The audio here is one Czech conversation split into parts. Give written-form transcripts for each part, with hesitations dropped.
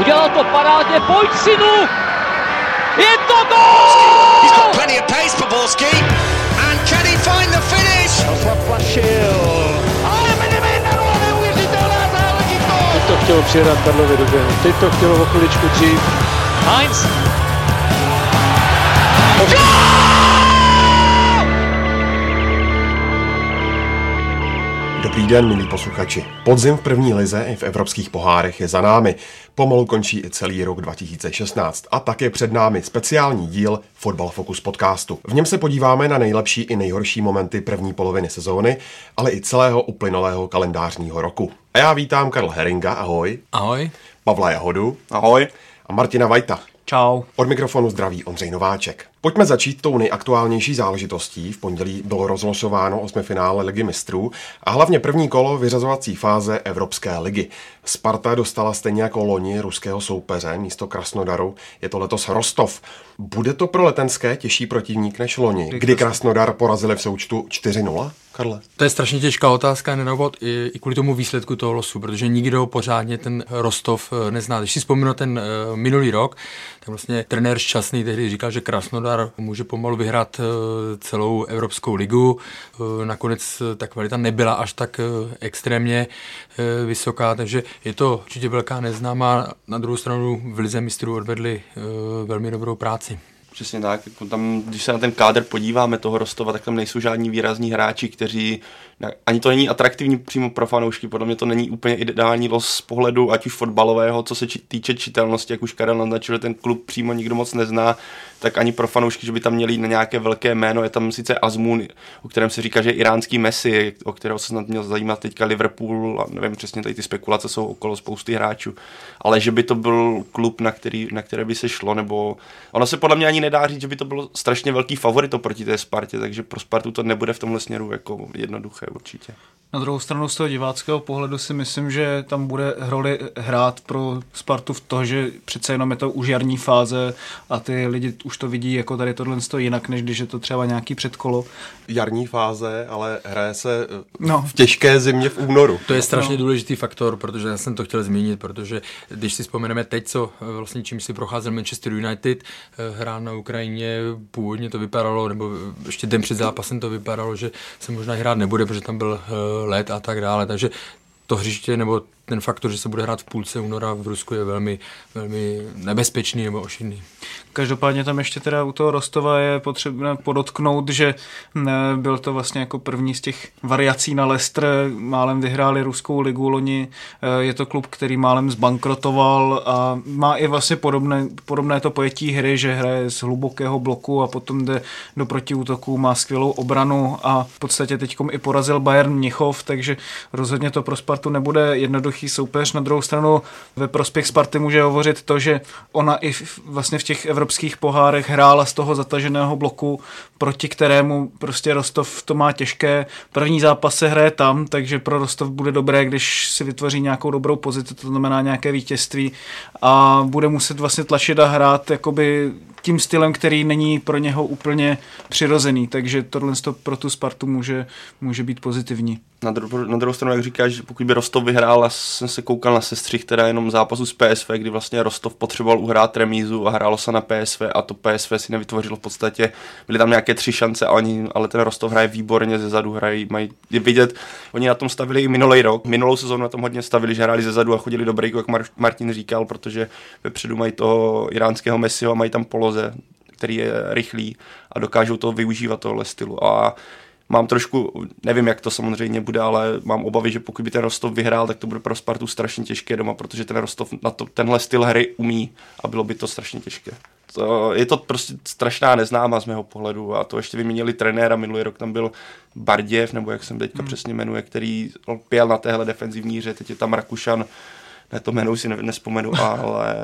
Udělal to parádně, pojď synu! Je to gól! He's got plenty of pace for Borsky. And can he find the finish? Ale neuvěřitelná záležitost! Teď to chtělo přijedat Karlově do běhu, teď to chtělo o chviličku dřív. Heinz! Dobrý den, milí posluchači. Podzim v první lize i v evropských pohárech je za námi. Pomalu končí i celý rok 2016 a tak je před námi speciální díl Fotbal Focus podcastu. V něm se podíváme na nejlepší i nejhorší momenty první poloviny sezóny, ale i celého uplynulého kalendářního roku. A já vítám Karla Heringa, ahoj. Ahoj. Pavla Jahodu. Ahoj. A Martina Vajta. Čau. Od mikrofonu zdraví Ondřej Nováček. Pojďme začít tou nejaktuálnější záležitostí. V pondělí bylo rozlosováno osmifinále Ligy mistrů a hlavně první kolo vyřazovací fáze Evropské ligy. Sparta dostala stejně jako loni ruského soupeře, místo Krasnodaru je to letos Rostov. Bude to pro letenské těžší protivník než loni, kdy Krasnodar porazili v součtu 4-0? Karle? To je strašně těžká otázka, nenobod i kvůli tomu výsledku toho losu, protože nikdo pořádně ten Rostov nezná. Když si vzpomínu ten minulý rok, tak vlastně trenér Šťastný tehdy říkal, že Krasnodar může pomalu vyhrát celou Evropskou ligu. Nakonec ta kvalita nebyla až tak extrémně vysoká, takže je to určitě velká neznámá. Na druhou stranu v Lize mistrů odvedli velmi dobrou práci. Přesně tak. Tam, když se na ten kádr podíváme toho Rostova, tak tam nejsou žádní výrazní hráči, kteří... Ani to není atraktivní přímo pro fanoušky, podle mě to není úplně ideální los z pohledu, ať už fotbalového, co se týče čitelnosti, jak už Karel naznačil, že ten klub přímo nikdo moc nezná, tak ani pro fanoušky, že by tam měli na nějaké velké jméno. Je tam sice Azmun, o kterém se říká, že je iránský Messi, o kterého se snad měl zajímat teďka Liverpool, a nevím přesně, tady ty spekulace jsou okolo spousty hráčů, ale že by to byl klub, na které by se šlo, nebo ono se podle mě ani nedá říct, že by to bylo strašně velký favorit proti té Spartě, takže pro Spartu to nebude v tomhle směru jako jednoduché. Určitě. Na druhou stranu z toho diváckého pohledu si myslím, že tam bude roli hrát pro Spartu v to, že přece jenom je to už jarní fáze a ty lidi už to vidí jako tady tohle stojí jinak, než když je to třeba nějaký předkolo. Jarní fáze, ale hraje se v těžké zimě v únoru. To je strašně důležitý faktor, protože já jsem to chtěl zmínit, protože když si vzpomeneme teď, co vlastně čím si procházel Manchester United, hrál na Ukrajině, původně to vypadalo, nebo ještě den před zápasem to vypadalo, že se možná hrát nebude, protože tam byl led a tak dále, takže to hřiště nebo ten faktor, že se bude hrát v půlce února v Rusku je velmi, velmi nebezpečný nebo ošidný. Každopádně tam ještě teda u toho Rostova je potřebné podotknout, že byl to vlastně jako první z těch variací na Leicester, málem vyhráli ruskou ligu loni, je to klub, který málem zbankrotoval a má i vlastně podobné to pojetí hry, že hraje z hlubokého bloku a potom jde do protiútoku, má skvělou obranu a v podstatě teďkom i porazil Bayern Mnichov, takže rozhodně to pro Spartu nebude jednoduchý soupeř. Na druhou stranu ve prospěch Sparty může hovořit to, že ona i vlastně v těch evropských pohárech hrála z toho zataženého bloku, proti kterému prostě Rostov to má těžké. První zápas se hraje tam, takže pro Rostov bude dobré, když si vytvoří nějakou dobrou pozici, to znamená nějaké vítězství a bude muset vlastně tlačit a hrát jakoby tím stylem, který není pro něho úplně přirozený, takže tohle pro tu Spartu může být pozitivní. Na druhou stranu, jak říkáš, že pokud by Rostov vyhrál, jsem se koukal na sestřih teda jenom zápasu s PSV, kdy vlastně Rostov potřeboval uhrát remízu a hrálo se na PSV a to PSV si nevytvořilo v podstatě, byly tam nějaké 3 šance a oni, ale ten Rostov hraje výborně, zezadu hrají, mají vidět, oni na tom stavili i minulý rok, minulou sezónu na tom hodně stavili, že hráli zezadu a chodili do breaku, jak Martin říkal, protože vepředu mají toho iránského Messiho a mají tam Poloze, který je rychlý a dokážou to využívat tohle stylu a mám trošku, nevím, jak to samozřejmě bude, ale mám obavy, že pokud by ten Rostov vyhrál, tak to bude pro Spartu strašně těžké doma, protože ten Rostov na to, tenhle styl hry umí a bylo by to strašně těžké. Je to prostě strašná neznámá z mého pohledu a to ještě vyměnili trenéra, minulý rok tam byl Barděv, nebo jak jsem teďka přesně jmenuje, který pěl na téhle defenzivní hře, teď je tam Rakušan, ne to jmenu si nespomenu, ale...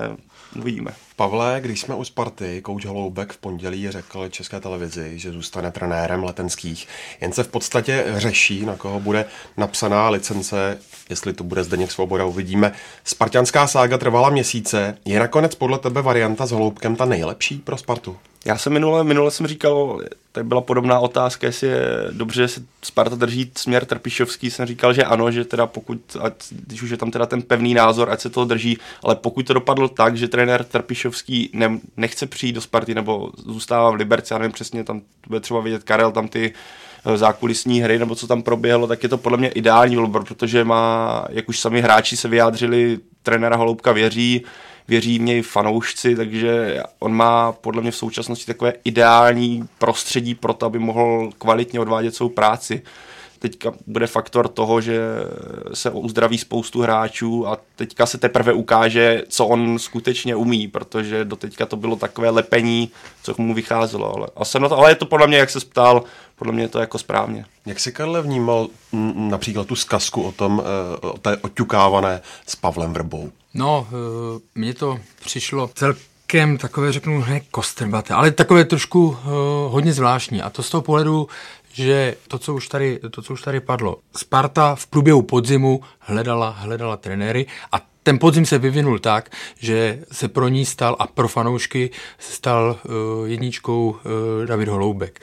Uvidíme. Pavle, když jsme u Sparty, kouč Holoubek v pondělí řekl České televizi, že zůstane trenérem letenských. Jen se v podstatě řeší, na koho bude napsaná licence, jestli to bude Zdeněk Svoboda, uvidíme. Sparťanská sága trvala měsíce. Je nakonec podle tebe varianta s Holoubkem ta nejlepší pro Spartu? Já jsem minule jsem říkal, tak byla podobná otázka, jestli je dobře, jestli Sparta drží směr Trpišovský, jsem říkal, že ano, že teda pokud, ať, když už je tam teda ten pevný názor, ať se toho drží, ale pokud to dopadlo tak, že trenér Trpišovský nechce přijít do Sparty nebo zůstává v Liberci, já nevím přesně, tam bude třeba vidět Karel, tam ty zákulisní hry nebo co tam proběhlo, tak je to podle mě ideální volba, protože má, jak už sami hráči se vyjádřili, trenéra Holoubka věří v něj fanoušci, takže on má podle mě v současnosti takové ideální prostředí pro to, aby mohl kvalitně odvádět svou práci. Teďka bude faktor toho, že se uzdraví spoustu hráčů a teďka se teprve ukáže, co on skutečně umí, protože doteďka to bylo takové lepení, co mu vycházelo. Ale je to podle mě, jak se ptal, podle mě je to jako správně. Jak si, Karle, vnímal například tu zkazku o té oťukávané s Pavlem Vrbou? No, mně to přišlo celkem takové, řeknu, ne kostrbaté, ale takové trošku hodně zvláštní. A to z toho pohledu, že to, co už tady padlo, Sparta v průběhu podzimu hledala trenéry a ten podzim se vyvinul tak, že se pro ní stal a pro fanoušky stal jedničkou David Holoubek.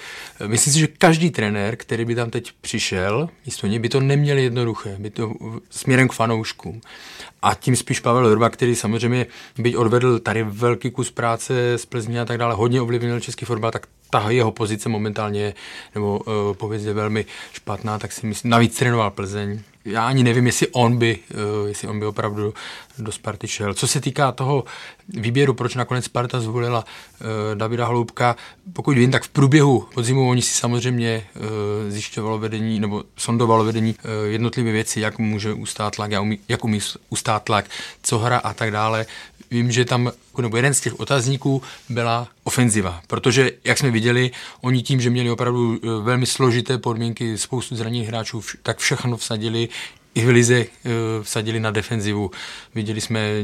Myslím si, že každý trenér, který by tam teď přišel, místo něj by to neměl jednoduché, by to směrem k fanouškům. A tím spíš Pavel Vrba, který samozřejmě byť odvedl tady velký kus práce z Plzně a tak dále, hodně ovlivnil český fotbal, tak ta jeho pozice momentálně, nebo povězně velmi špatná, tak si myslím, navíc trénoval Plzeň. Já ani nevím, jestli on by opravdu do Sparty šel. Co se týká toho výběru, proč nakonec Sparta zvolila Davida Holoubka, pokud vím, tak v průběhu podzimu oni si samozřejmě zjišťovalo vedení, nebo sondovalo vedení jednotlivé věci, jak může ustát tlak, jak umí ustát tlak, co hra a tak dále. Vím, že tam, nebo jeden z těch otazníků byla ofenziva, protože, jak jsme viděli, oni tím, že měli opravdu velmi složité podmínky, spoustu zraněných hráčů, tak všechno vsadili, i v lize vsadili na defenzivu. Viděli jsme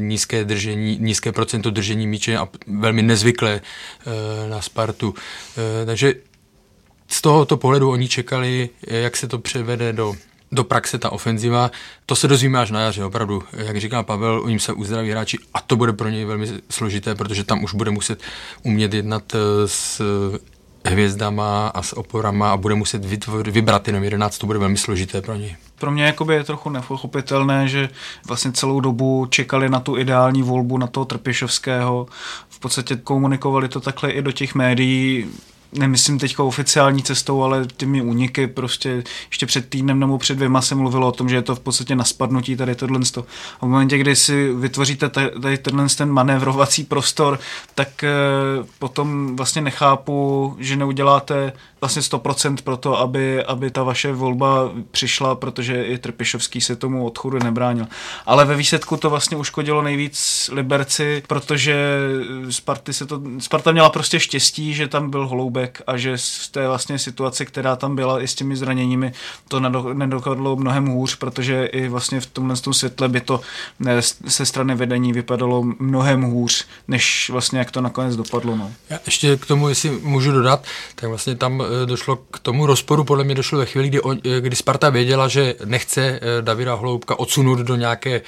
nízké procento držení míče a velmi nezvyklé na Spartu. Takže z tohoto pohledu oni čekali, jak se to převede do praxe ta ofenziva, to se dozvíme až na jaře, opravdu. Jak říká Pavel, o něm se uzdraví hráči a to bude pro něj velmi složité, protože tam už bude muset umět jednat s hvězdama a s oporama a bude muset vybrat jenom 11, to bude velmi složité pro něj. Pro mě je trochu nepochopitelné, že vlastně celou dobu čekali na tu ideální volbu, na toho Trpišovského, v podstatě komunikovali to takhle i do těch médií, nemyslím teďka oficiální cestou, ale těmi úniky prostě ještě před týdnem nebo před 2 se mluvilo o tom, že je to v podstatě na spadnutí tady tohle. A v momentě, kdy si vytvoříte tady ten manévrovací prostor, tak potom vlastně nechápu, že neuděláte vlastně 100% pro to, aby ta vaše volba přišla, protože i Trpišovský se tomu odchodu nebránil. Ale ve výsledku to vlastně uškodilo nejvíc Liberci, protože Sparta měla prostě štěstí, že tam byl Holoubek a že z té vlastně situace, která tam byla i s těmi zraněními, to nedokladlo mnohem hůř, protože i vlastně v tomhle světle by to se strany vedení vypadalo mnohem hůř, než vlastně jak to nakonec dopadlo. No. Já ještě k tomu, jestli můžu dodat, tak vlastně tam došlo k tomu rozporu, podle mě došlo ve chvíli, kdy Sparta věděla, že nechce Davida Holoubka odsunout do nějaké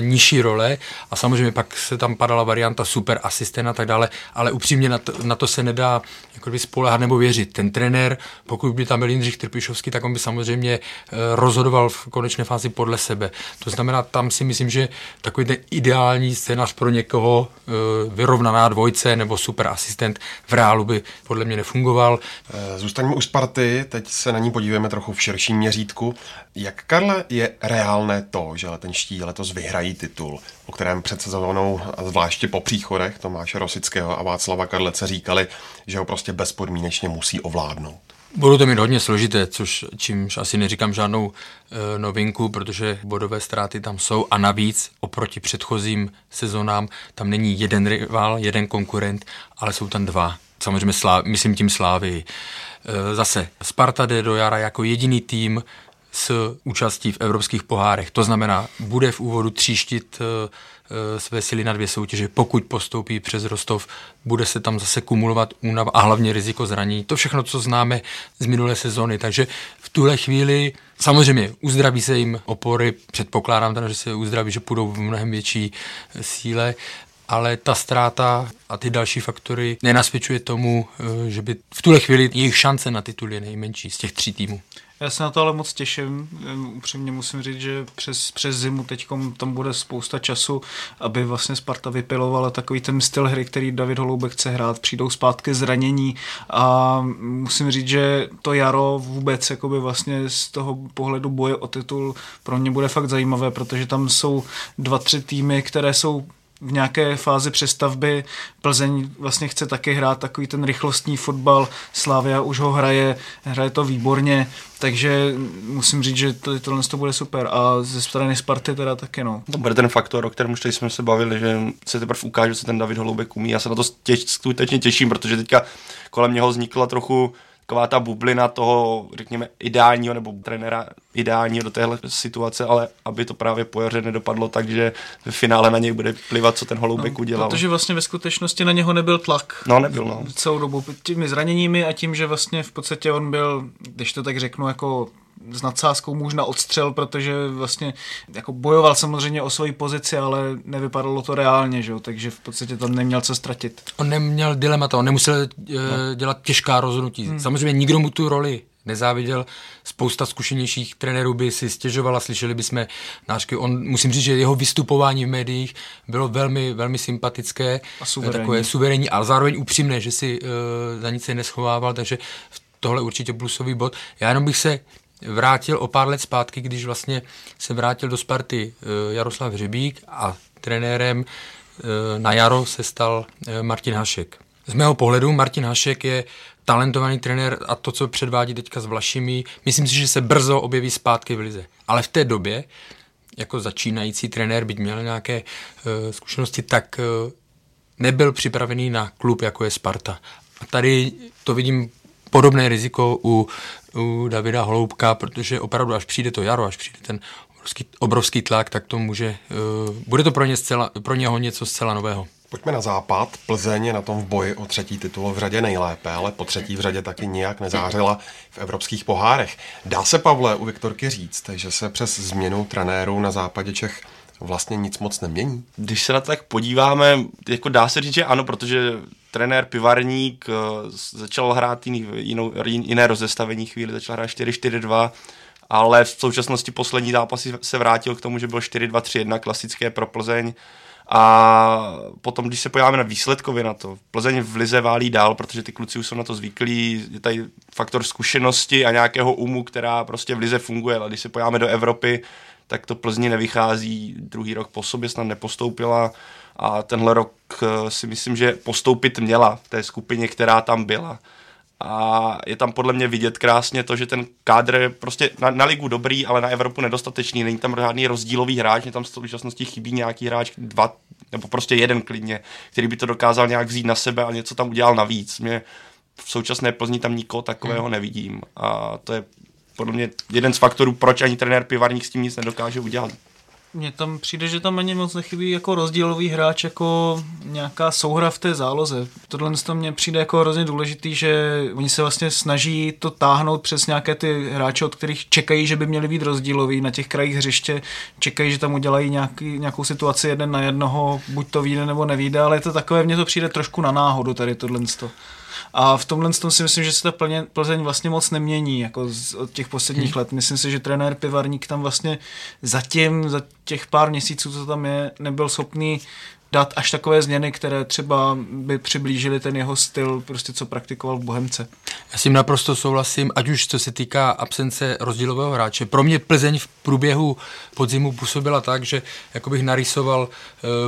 nižší role a samozřejmě pak se tam padala varianta super asistent a tak dále, ale upřímně na to se nedá jakoby spolehat nebo věřit. Ten trenér, pokud by tam byl Jindřich Trpišovský, tak on by samozřejmě rozhodoval v konečné fázi podle sebe. To znamená, tam si myslím, že takový ten ideální scénář pro někoho, vyrovnaná dvojce nebo super asistent v Reálu by podle mě nefungoval. Zůstaňme u Sparty, teď se na ní podívejme trochu v širším měřítku. Jak, Karle, je reálné to, že letenští letos vyhrají titul, o kterém před sezónou, zvláště po příchodech Tomáše Rosického a Václava Kadlece říkali, že ho prostě bezpodmínečně musí ovládnout? Budou to mít hodně složité, čímž asi neříkám žádnou novinku, protože bodové ztráty tam jsou a navíc oproti předchozím sezónám tam není jeden rival, jeden konkurent, ale jsou tam 2. Samozřejmě myslím tím Slávii. Zase Sparta jde do jara jako jediný tým s účastí v evropských pohárech. To znamená, bude v úvodu tříštit své síly na 2 soutěže. Pokud postoupí přes Rostov, bude se tam zase kumulovat únava a hlavně riziko zranění. To všechno, co známe z minulé sezony. Takže v tuhle chvíli samozřejmě uzdraví se jim opory. Předpokládám, že se uzdraví, že půjdou v mnohem větší síle. ale ta ztráta a ty další faktory nenasvědčuje tomu, že by v tuhle chvíli jejich šance na titul je nejmenší z těch 3 týmů. Já se na to ale moc těším, upřímně musím říct, že přes zimu teďkom tam bude spousta času, aby vlastně Sparta vypilovala takový ten styl hry, který David Holoubek chce hrát, přijdou zpátky zranění a musím říct, že to jaro vůbec jakoby vlastně z toho pohledu boje o titul pro mě bude fakt zajímavé, protože tam jsou 2-3 týmy, které jsou v nějaké fázi přestavby. Plzeň vlastně chce taky hrát takový ten rychlostní fotbal, Slavia už ho hraje to výborně, takže musím říct, že tohle to bude super a ze strany Sparty teda taky no. To bude ten faktor, o kterém už jsme se bavili, že se teprve ukáže, co ten David Holoubek umí. Já se na to skutečně těším, protože teďka kolem něho vznikla trochu taková ta bublina toho, řekněme, ideálního nebo trenéra ideálního do téhle situace, ale aby to právě po jaře nedopadlo tak, že v finále na něj bude plivat, co ten Holoubek udělal. Protože vlastně ve skutečnosti na něho nebyl tlak. Nebyl. Celou dobu těmi zraněními a tím, že vlastně v podstatě on byl, když to tak řeknu, jako s nadsázkou možná odstřel, protože vlastně jako bojoval samozřejmě o svoji pozici, ale nevypadalo to reálně, že jo? Takže v podstatě tam neměl co ztratit. On neměl dilemata, on nemusel dělat těžká rozhodnutí. Samozřejmě nikdo mu tu roli nezáviděl, spousta zkušenějších trenérů by si stěžovala, slyšeli bychom nářky. On, musím říct, že jeho vystupování v médiích bylo velmi, velmi sympatické. A suverénní. Takové suverénní, ale zároveň upřímné, že si za nic se neschovával, takže tohle určitě plusový bod. Já jenom bych se vrátil o pár let zpátky, když vlastně se vrátil do Sparty Jaroslav Hřebík a trenérem na jaro se stal Martin Hašek. Z mého pohledu Martin Hašek je talentovaný trenér a to, co předvádí teďka s Vlašimi, myslím si, že se brzo objeví zpátky v lize. Ale v té době, jako začínající trenér, byť měl nějaké zkušenosti, tak nebyl připravený na klub, jako je Sparta. A tady to vidím podobné riziko u Davida Holoubka, protože opravdu až přijde to jaro, až přijde ten obrovský tlak, tak to může, bude to pro něho něco zcela nového. Pojďme na západ. Plzeň je na tom v boji o 3. titul v řadě nejlépe, ale po 3. v řadě taky nijak nezářila v evropských pohárech. Dá se, Pavle, u Viktorky říct, že se přes změnu trenérů na západě Čech vlastně nic moc nemění? Když se na to tak podíváme, jako dá se říct, že ano, protože trenér Pivarník začal hrát jiné rozestavení chvíli, začal hrát 4-4-2, ale v současnosti poslední zápas se vrátil k tomu, že byl 4-2-3-1, klasické pro Plzeň. A potom, když se podíváme na výsledkově na to, Plzeň v lize válí dál, protože ty kluci už jsou na to zvyklí, je tady faktor zkušenosti a nějakého umu, která prostě v lize funguje. A když se podíváme do Evropy, tak to Plzni nevychází, druhý rok po sobě snad nepostoupila a tenhle rok si myslím, že postoupit měla v té skupině, která tam byla. A je tam podle mě vidět krásně to, že ten kádr je prostě na ligu dobrý, ale na Evropu nedostatečný, není tam žádný rozdílový hráč, mě tam v současnosti chybí nějaký hráč, 2 nebo prostě 1 klidně, který by to dokázal nějak vzít na sebe a něco tam udělal navíc. Mě v současné Plzni tam nikoho takového nevidím a to je podle mě jeden z faktorů, proč ani trenér Pivarník s tím nic nedokáže udělat. Mně tam přijde, že tam ani moc nechybí jako rozdílový hráč, jako nějaká souhra v té záloze. Tohle mně přijde jako hrozně důležitý, že oni se vlastně snaží to táhnout přes nějaké ty hráče, od kterých čekají, že by měli být rozdílový. Na těch krajích hřiště čekají, že tam udělají nějakou situaci 1 na 1, buď to vyjde nebo nevyjde, ale je to takové, mně to přijde trošku na náhodu tady tohle. A v tomhle si myslím, že se ta Plzeň vlastně moc nemění jako od těch posledních let. Myslím si, že trenér Pivarník tam vlastně zatím, za těch pár měsíců, co tam je, nebyl schopný dát až takové změny, které třeba by přiblížily ten jeho styl, prostě co praktikoval v Bohemce. Já s tím naprosto souhlasím, ať už co se týká absence rozdílového hráče. Pro mě Plzeň v průběhu podzimu působila tak, že jako bych narysoval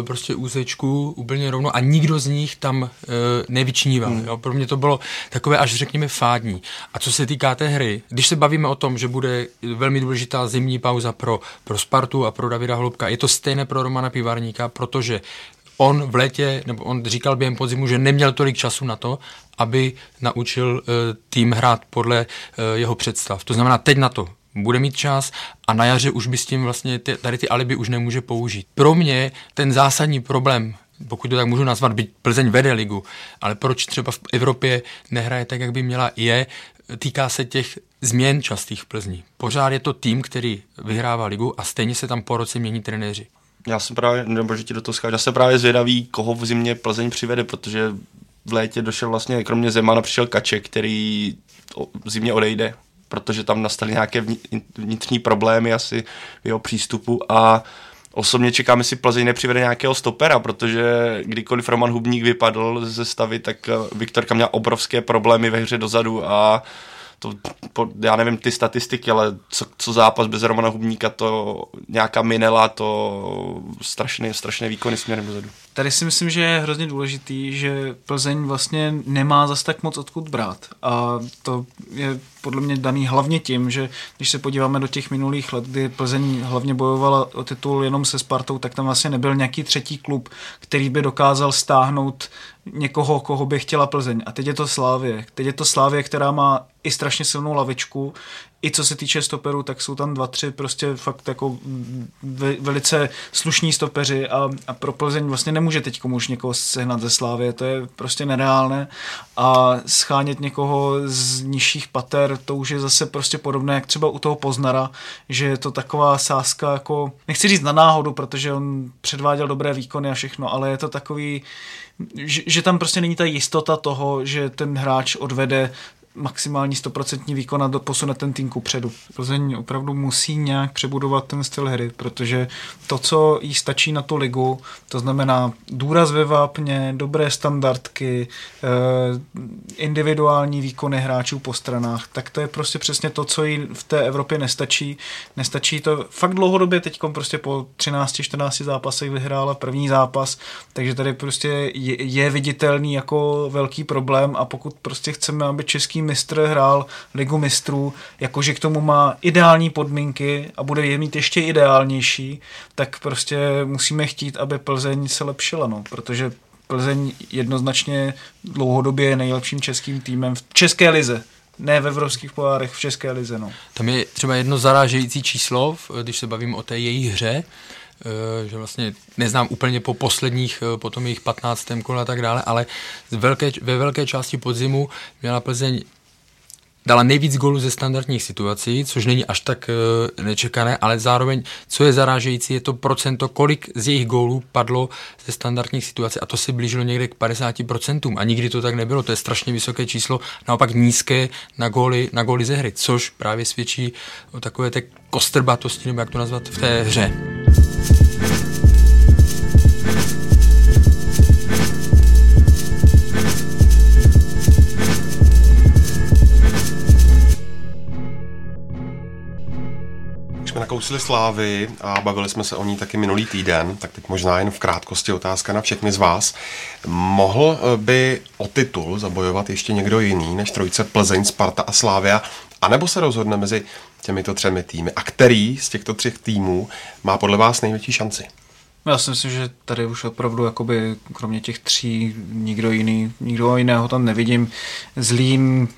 prostě úzečku úplně rovno a nikdo z nich tam nevyčníval. Jo? Pro mě to bylo takové až řekněme fádní. A co se týká té hry, když se bavíme o tom, že bude velmi důležitá zimní pauza pro Spartu a pro Davida Holoubka, je to stejné pro Romana Pivarníka, protože on v létě, nebo on říkal během podzimu, že neměl tolik času na to, aby naučil tým hrát podle jeho představ. To znamená, teď na to bude mít čas a na jaře už by s tím vlastně tady ty alibi už nemůže použít. Pro mě ten zásadní problém, pokud to tak můžu nazvat, byť Plzeň vede ligu, ale proč třeba v Evropě nehraje tak, jak by měla, týká se těch změn častých v Plzni. Pořád je to tým, který vyhrává ligu a stejně se tam po roce mění trenéři. Já jsem právě, nebo že ti do toho skáču, já jsem právě zvědavý, koho v zimě Plzeň přivede, protože v létě došel vlastně, kromě Zemana přišel Kaček, který v zimě odejde, protože tam nastaly nějaké vnitřní problémy asi v jeho přístupu a osobně čekám, jestli Plzeň nepřivede nějakého stopera, protože kdykoliv Roman Hubník vypadl ze stavy, tak Viktorka měla obrovské problémy ve hře dozadu a to, já nevím ty statistiky, ale co zápas bez Romana Hubníka, to nějaká Minela, to strašné výkony směrem dozadu. Tady si myslím, že je hrozně důležitý, že Plzeň vlastně nemá zas tak moc odkud brát a to je podle mě daný hlavně tím, že když se podíváme do těch minulých let, kdy Plzeň hlavně bojovala o titul jenom se Spartou, tak tam vlastně nebyl nějaký třetí klub, který by dokázal stáhnout někoho, koho by chtěla Plzeň. A teď je to Slavie. Teď je to Slavie, která má i strašně silnou lavičku. I co se týče stoperů, tak jsou tam 2-3 prostě fakt jako velice slušní stopeři a pro Plzeň vlastně nemůže teď už někoho sehnat ze Slávie, to je prostě nereálné a schánět někoho z nižších pater, to už je zase prostě podobné, jak třeba u toho Poznara, že je to taková sázka jako, nechci říct na náhodu, protože on předváděl dobré výkony a všechno, ale je to takový, že tam prostě není ta jistota toho, že ten hráč odvede maximální 100% výkon a posune ten tým kupředu. Plzeň opravdu musí nějak přebudovat ten styl hry, protože to, co jí stačí na tu ligu, to znamená důraz ve vápně, dobré standardky, individuální výkony hráčů po stranách, tak to je prostě přesně to, co jí v té Evropě nestačí. Nestačí to fakt dlouhodobě, teďkom prostě po 13-14 zápasech vyhrála první zápas, takže tady prostě je viditelný jako velký problém a pokud prostě chceme, aby český mistr hrál ligu mistrů, jakože k tomu má ideální podmínky a bude je mít ještě ideálnější, tak prostě musíme chtít, aby Plzeň se lepšila, no, protože Plzeň jednoznačně dlouhodobě je nejlepším českým týmem v české lize, ne v evropských pohárech, v české lize, no. Tam je třeba jedno zarážející číslo, když se bavím o té její hře, že vlastně neznám úplně po posledních, potom jejich 15. kole a tak dále, ale ve velké části podzimu měla Plzeň dala nejvíc gólů ze standardních situací, což není až tak nečekané, ale zároveň, co je zarážející, je to procento, kolik z jejich gólů padlo ze standardních situací a to se blížilo někde k 50% a nikdy to tak nebylo, to je strašně vysoké číslo, naopak nízké na góly ze hry, což právě svědčí o takové té kostrbatosti, nebo jak to nazvat, v té hře. Nakousili Slávy a bavili jsme se o ní taky minulý týden, tak teď možná jen v krátkosti otázka na všechny z vás. Mohl by o titul zabojovat ještě někdo jiný než trojice Plzeň, Sparta a Slávia, anebo se rozhodne mezi těmito třemi týmy? A který z těchto třech týmů má podle vás největší šanci? Já si myslím, že tady už opravdu jakoby, kromě těch tří nikdo jiného tam nevidím. Zlín,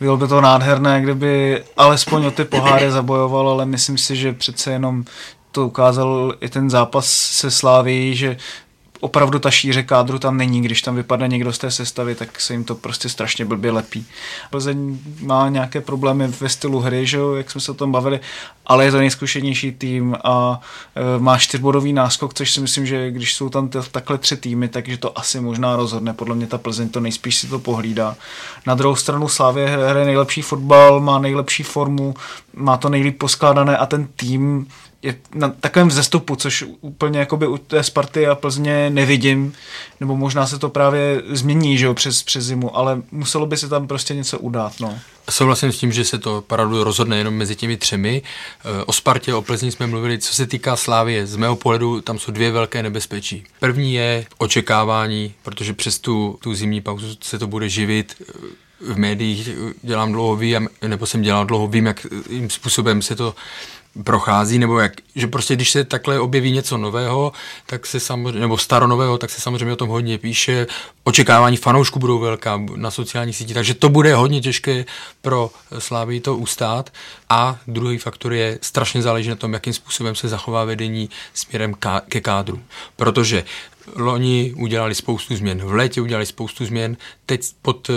bylo by to nádherné, kdyby alespoň o ty poháry zabojoval, ale myslím si, že přece jenom to ukázal i ten zápas se Slavií, že opravdu ta šíře kádru tam není, když tam vypadne někdo z té sestavy, tak se jim to prostě strašně blbě lepí. Plzeň má nějaké problémy ve stylu hry, že jo, jak jsme se o tom bavili, ale je to nejzkušenější tým a má 4bodový náskok, což si myslím, že když jsou tam takhle tři týmy, takže to asi možná rozhodne. Podle mě ta Plzeň to nejspíš si to pohlídá. Na druhou stranu Slavie hraje nejlepší fotbal, má nejlepší formu, má to nejlíp poskládané a ten tým je na takovém vzestupu, což úplně jakoby u té Sparty a Plzně nevidím, nebo možná se to právě změní, že jo, přes zimu, ale muselo by se tam prostě něco udát, no. Souhlasím s tím, že se to pravdu rozhodne jenom mezi těmi třemi. O Spartě, o Plzni jsme mluvili. Co se týká Slávie, z mého pohledu tam jsou dvě velké nebezpečí. První je očekávání, protože přes tu zimní pauzu se to bude živit. V médiích jsem dělal dlouho, vím, jakým způsobem se to prochází, nebo jak, že prostě když se takhle objeví něco nového, tak se samozřejmě, nebo staronového, tak se samozřejmě o tom hodně píše. Očekávání fanoušků budou velká na sociálních sítích, takže to bude hodně těžké pro Slavii to ustát. A druhý faktor je, strašně záleží na tom, jakým způsobem se zachová vedení směrem ke kádru. Protože loni udělali spoustu změn, v létě udělali spoustu změn, teď pod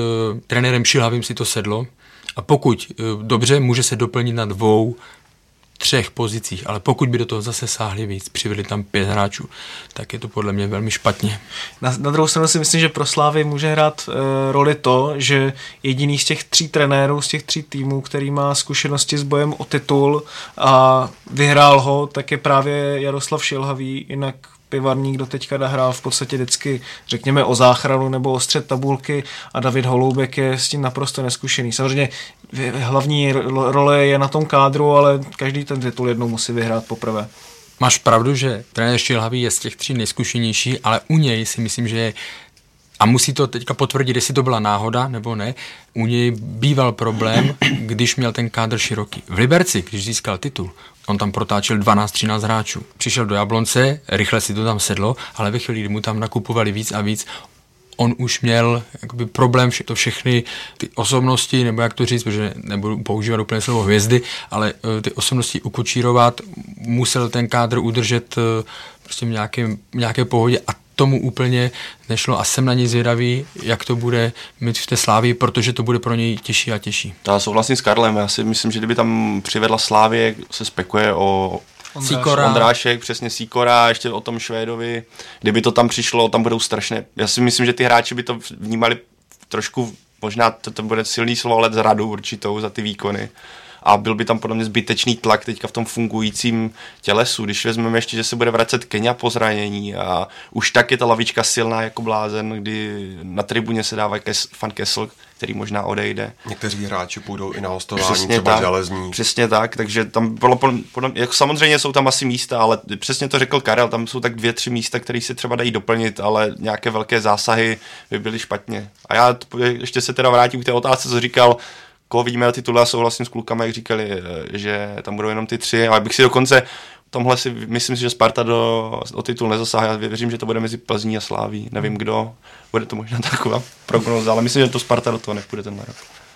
trenérem Šilhavým si to sedlo a pokud dobře, může se doplnit na dvou třech pozicích, ale pokud by do toho zase sáhli víc, přivedli tam 5 hráčů, tak je to podle mě velmi špatně. Na druhou stranu si myslím, že pro Slávy může hrát roli to, že jediný z těch 3 trenérů, z těch 3 týmů, který má zkušenosti s bojem o titul a vyhrál ho, tak je právě Jaroslav Šilhavý, jinak Pivarník doteďka nahrál v podstatě vždycky, řekněme, o záchranu nebo o střed tabulky a David Holoubek je s tím naprosto neskušený. Samozřejmě hlavní role je na tom kádru, ale každý ten titul jednou musí vyhrát poprvé. Máš pravdu, že trenér Šilhavý je z těch 3 nejzkušenější, ale u něj si myslím, že je, a musí to teďka potvrdit, jestli to byla náhoda nebo ne, u něj býval problém, když měl ten kádr široký. V Liberci, když získal titul, on tam protáčel 12-13 hráčů. Přišel do Jablonce, rychle si to tam sedlo, ale ve chvíli, kdy mu tam nakupovali víc a víc, on už měl jakoby problém to všechny ty osobnosti, nebo jak to říct, protože nebudu používat úplně slovo hvězdy, ale ty osobnosti ukočírovat, musel ten kádr udržet prostě v nějaké pohodě a tomu úplně nešlo a jsem na něj zvědavý, jak to bude mít v té Slávii, protože to bude pro něj těžší a těžší. Já souhlasím s Karlem, já si myslím, že kdyby tam přivedla Slávie, se spekuluje o Ondrášek, přesně Sýkora, ještě o tom Švédovi, kdyby to tam přišlo, tam budou strašné. Já si myslím, že ty hráči by to vnímali trošku, možná to bude silný slovo, ale zradu určitou za ty výkony. A byl by tam podle mě zbytečný tlak teďka v tom fungujícím tělesu. Když vezmeme ještě, že se bude vracet Keňa po zranění a už tak je ta lavička silná jako blázen, kdy na tribuně se dává Fan Kessel, který možná odejde. Někteří hráči půjdou i na hostování, přesně třeba Železní. Přesně tak, takže tam bylo jako samozřejmě jsou tam asi místa, ale přesně to řekl Karel, tam jsou tak 2-3 místa, které se třeba dají doplnit, ale nějaké velké zásahy by byly špatně. A já ještě se teda vrátím k té otázce, co říkal, koho vidíme na titule a souhlasím s klukama, jak říkali, že tam budou jenom ty 3, ale bych si dokonce, tomhle si myslím si, že Sparta o titul nezasáhne, já věřím, že to bude mezi Plzní a Sláví, nevím kdo, bude to možná taková prognoza, ale myslím, že to Sparta do toho nepůjde tenhle rok.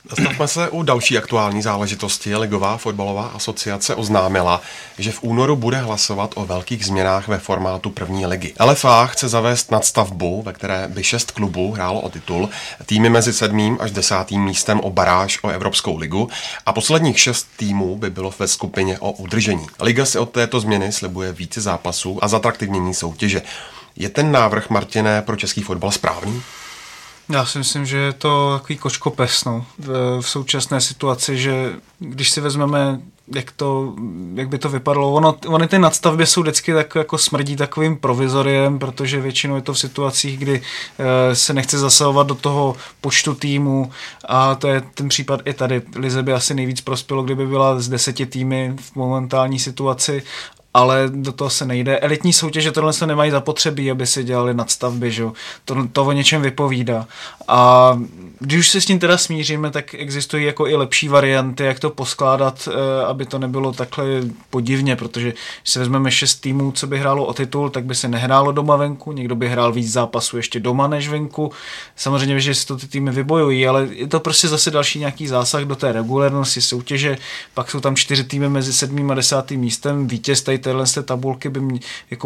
Zastavme se u další aktuální záležitosti. Ligová fotbalová asociace oznámila, že v únoru bude hlasovat o velkých změnách ve formátu první ligy. LFA chce zavést nadstavbu, ve které by 6 klubů hrálo o titul, týmy mezi 7. až 10. místem o baráž o Evropskou ligu a posledních 6 týmů by bylo ve skupině o udržení. Liga si od této změny slibuje více zápasů a zatraktivnění soutěže. Je ten návrh, Martine, pro český fotbal správný? Já si myslím, že je to takový kočko-pes, no. V současné situaci, že když si vezmeme, jak by to vypadalo, ony ty nadstavby jsou vždycky tak, jako smrdí takovým provizoriem, protože většinou je to v situacích, kdy se nechce zasahovat do toho počtu týmů a to je ten případ i tady. Lize by asi nejvíc prospělo, kdyby byla z 10 týmy v momentální situaci, ale do toho se nejde. Elitní soutěže tohle se nemají zapotřebí, aby si dělali nadstavby, že? To o něčem vypovídá. A když už se s tím teda smíříme, tak existují jako i lepší varianty, jak to poskládat, aby to nebylo takhle podivně, protože když se vezmeme 6 týmů, co by hrálo o titul, tak by se nehrálo doma venku, někdo by hrál víc zápasů ještě doma než venku. Samozřejmě, že si to ty týmy vybojují, ale je to prostě zase další nějaký zásah do té regulérnosti soutěže. Pak jsou tam 4 týmy mezi 7. a 10. místem, vítěz z té tabulky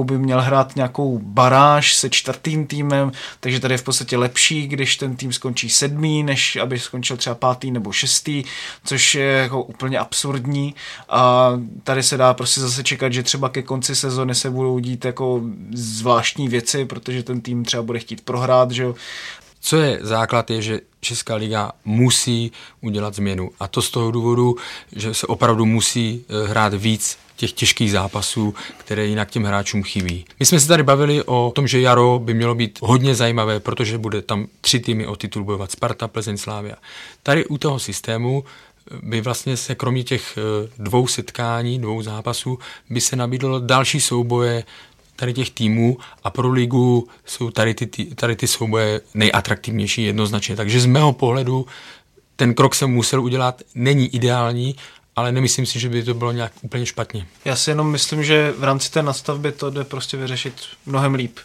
by měl hrát nějakou baráž se 4. týmem, takže tady je v podstatě lepší, když ten tým skončí 7, než aby skončil třeba 5. nebo 6, což je jako úplně absurdní a tady se dá prostě zase čekat, že třeba ke konci sezony se budou dít jako zvláštní věci, protože ten tým třeba bude chtít prohrát, že jo. Co je základ, je, že Česká liga musí udělat změnu a to z toho důvodu, že se opravdu musí hrát víc těch těžkých zápasů, které jinak těm hráčům chybí. My jsme se tady bavili o tom, že jaro by mělo být hodně zajímavé, protože bude tam 3 týmy o titul bojovat, Sparta, Plzeň, Slavia. Tady u toho systému by vlastně se kromě těch 2 setkání, 2 zápasů, by se nabídlo další souboje tady těch týmů a pro ligu jsou tady ty souboje nejatraktivnější jednoznačně. Takže z mého pohledu ten krok se musel udělat, není ideální, ale nemyslím si, že by to bylo nějak úplně špatně. Já si jenom myslím, že v rámci té nadstavby to jde prostě vyřešit mnohem líp.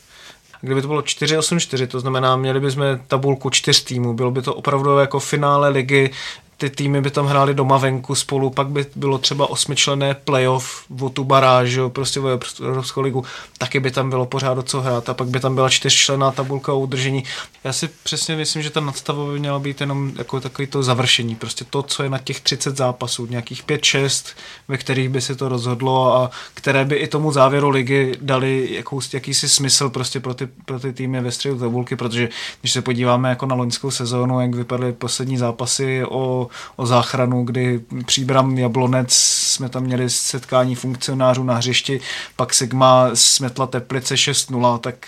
Kdyby to bylo 4-8-4, to znamená, měli bychom tabulku 4 týmů, bylo by to opravdu jako finále ligy, ty týmy by tam hrály doma venku spolu, pak by bylo třeba osmičlenné playoff o tu baráž, prostě o Evropskou ligu, taky by tam bylo pořád o co hrát a pak by tam byla čtyřčlenná tabulka o udržení. Já si přesně myslím, že ta nadstava by měla být jenom jako takový to završení, prostě to, co je na těch 30 zápasů, nějakých 5-6, ve kterých by se to rozhodlo a které by i tomu závěru ligy dali jakýsi smysl prostě pro ty týmy ve středu tabulky, protože když se podíváme jako na loňskou sezónu, jak vypadly poslední zápasy o záchranu, kdy Příbram, Jablonec, jsme tam měli setkání funkcionářů na hřišti, pak Sigma smetla Teplice 6-0, tak